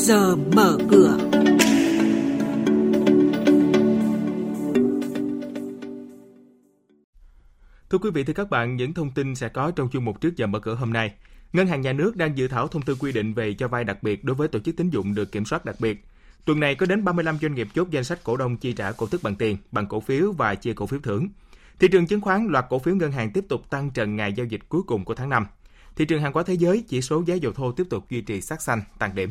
giờ mở cửa. Thưa quý vị, thưa các bạn, những thông tin sẽ có trong chuyên mục Trước giờ mở cửa hôm nay. Ngân hàng Nhà nước đang dự thảo thông tư quy định về cho vay đặc biệt đối với tổ chức tín dụng được kiểm soát đặc biệt. Tuần này có đến 35 doanh nghiệp chốt danh sách cổ đông chi trả cổ tức bằng tiền, bằng cổ phiếu và chia cổ phiếu thưởng. Thị trường chứng khoán, loạt cổ phiếu ngân hàng tiếp tục tăng trần ngày giao dịch cuối cùng của tháng 5. Thị trường hàng hóa thế giới, chỉ số giá dầu thô tiếp tục duy trì sắc xanh, tăng điểm.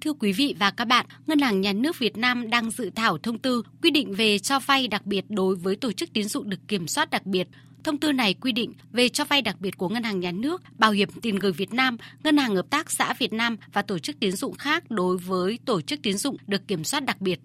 Thưa quý vị và các bạn, Ngân hàng Nhà nước Việt Nam đang dự thảo thông tư quy định về cho vay đặc biệt đối với tổ chức tín dụng được kiểm soát đặc biệt. Thông tư này quy định về cho vay đặc biệt của Ngân hàng Nhà nước, Bảo hiểm tiền gửi Việt Nam, Ngân hàng Hợp tác xã Việt Nam và tổ chức tín dụng khác đối với tổ chức tín dụng được kiểm soát đặc biệt.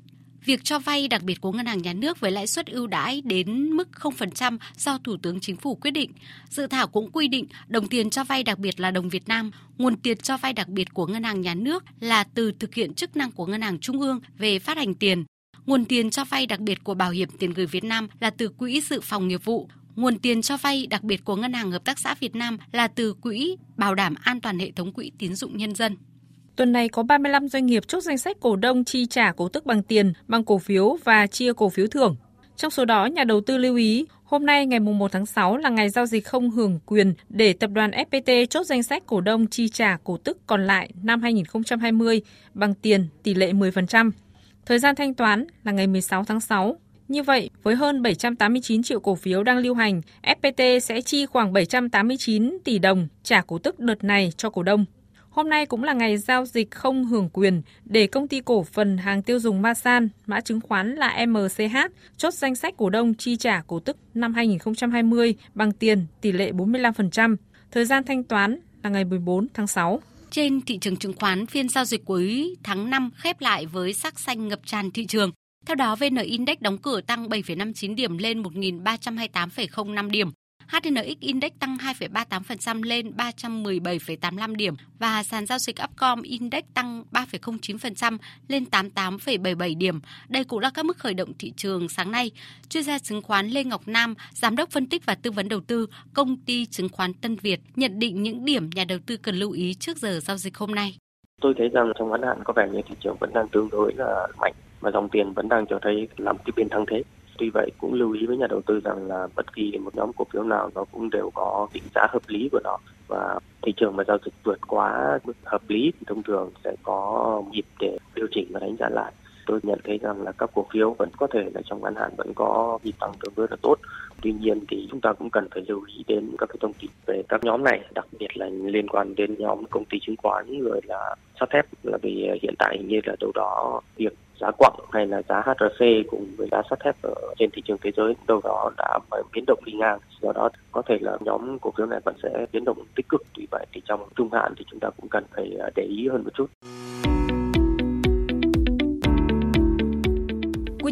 Việc cho vay đặc biệt của Ngân hàng Nhà nước với lãi suất ưu đãi đến mức 0% do Thủ tướng Chính phủ quyết định. Dự thảo cũng quy định đồng tiền cho vay đặc biệt là đồng Việt Nam. Nguồn tiền cho vay đặc biệt của Ngân hàng Nhà nước là từ thực hiện chức năng của Ngân hàng Trung ương về phát hành tiền. Nguồn tiền cho vay đặc biệt của Bảo hiểm tiền gửi Việt Nam là từ Quỹ dự phòng nghiệp vụ. Nguồn tiền cho vay đặc biệt của Ngân hàng Hợp tác xã Việt Nam là từ Quỹ bảo đảm an toàn hệ thống quỹ tín dụng nhân dân. Tuần này có 35 doanh nghiệp chốt danh sách cổ đông chi trả cổ tức bằng tiền, bằng cổ phiếu và chia cổ phiếu thưởng. Trong số đó, nhà đầu tư lưu ý, hôm nay ngày 1 tháng 6 là ngày giao dịch không hưởng quyền để tập đoàn FPT chốt danh sách cổ đông chi trả cổ tức còn lại năm 2020 bằng tiền tỷ lệ 10%. Thời gian thanh toán là ngày 16 tháng 6. Như vậy, với hơn 789 triệu cổ phiếu đang lưu hành, FPT sẽ chi khoảng 789 tỷ đồng trả cổ tức đợt này cho cổ đông. Hôm nay cũng là ngày giao dịch không hưởng quyền để công ty cổ phần hàng tiêu dùng Masan, mã chứng khoán là MCH, chốt danh sách cổ đông chi trả cổ tức năm 2020 bằng tiền tỷ lệ 45%. Thời gian thanh toán là ngày 14 tháng 6. Trên thị trường chứng khoán, phiên giao dịch cuối tháng 5 khép lại với sắc xanh ngập tràn thị trường. Theo đó, VN Index đóng cửa tăng 7,59 điểm lên 1.328,05 điểm. HNX Index tăng 2,38% lên 317,85 điểm và sàn giao dịch Upcom Index tăng 3,09% lên 88,77 điểm. Đây cũng là các mức khởi động thị trường sáng nay. Chuyên gia chứng khoán Lê Ngọc Nam, Giám đốc phân tích và tư vấn đầu tư công ty chứng khoán Tân Việt nhận định những điểm nhà đầu tư cần lưu ý trước giờ giao dịch hôm nay. Tôi thấy rằng trong ngắn hạn có vẻ như thị trường vẫn đang tương đối là mạnh và dòng tiền vẫn đang cho thấy làm cái biên thăng thế. Tuy vậy cũng lưu ý với nhà đầu tư rằng là bất kỳ một nhóm cổ phiếu nào nó cũng đều có định giá hợp lý của nó, và thị trường mà giao dịch vượt quá mức hợp lý thì thông thường sẽ có nhịp để điều chỉnh và đánh giá lại. Tôi nhận thấy rằng là các cổ phiếu vẫn có thể là trong ngắn hạn vẫn có nhịp tăng tương đối là tốt. Tuy nhiên thì chúng ta cũng cần phải lưu ý đến các cái thông tin về các nhóm này, đặc biệt là liên quan đến nhóm công ty chứng khoán rồi là sắt thép, là vì hiện tại hình như là đâu đó việc giá quặng hay là giá HRC cùng với giá sắt thép ở trên thị trường thế giới đâu đó đã biến động đi ngang. Do đó có thể là nhóm cổ phiếu này vẫn sẽ biến động tích cực. Tuy vậy thì trong trung hạn thì chúng ta cũng cần phải để ý hơn một chút. Quý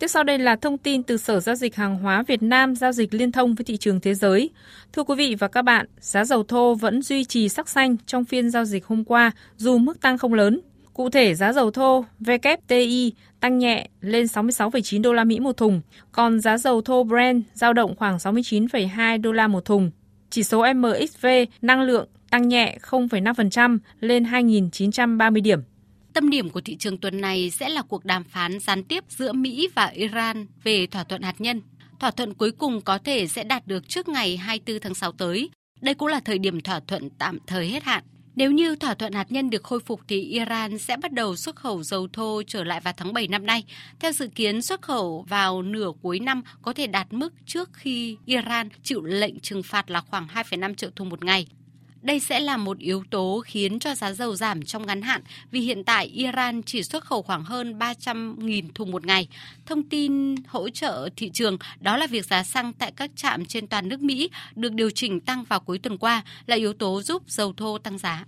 Tiếp sau đây là thông tin từ Sở Giao dịch Hàng hóa Việt Nam giao dịch liên thông với thị trường thế giới. Thưa quý vị và các bạn, giá dầu thô vẫn duy trì sắc xanh trong phiên giao dịch hôm qua dù mức tăng không lớn. Cụ thể, giá dầu thô WTI tăng nhẹ lên 66,9 đô la Mỹ một thùng, còn giá dầu thô Brent dao động khoảng 69,2 đô la một thùng. Chỉ số MXV năng lượng tăng nhẹ 0,5% lên 2.930 điểm. Tâm điểm của thị trường tuần này sẽ là cuộc đàm phán gián tiếp giữa Mỹ và Iran về thỏa thuận hạt nhân. Thỏa thuận cuối cùng có thể sẽ đạt được trước ngày 24 tháng 6 tới. Đây cũng là thời điểm thỏa thuận tạm thời hết hạn. Nếu như thỏa thuận hạt nhân được khôi phục thì Iran sẽ bắt đầu xuất khẩu dầu thô trở lại vào tháng 7 năm nay. Theo dự kiến, xuất khẩu vào nửa cuối năm có thể đạt mức trước khi Iran chịu lệnh trừng phạt là khoảng 2,5 triệu thùng một ngày. Đây sẽ là một yếu tố khiến cho giá dầu giảm trong ngắn hạn vì hiện tại Iran chỉ xuất khẩu khoảng hơn 300.000 thùng một ngày. Thông tin hỗ trợ thị trường đó là việc giá xăng tại các trạm trên toàn nước Mỹ được điều chỉnh tăng vào cuối tuần qua là yếu tố giúp dầu thô tăng giá.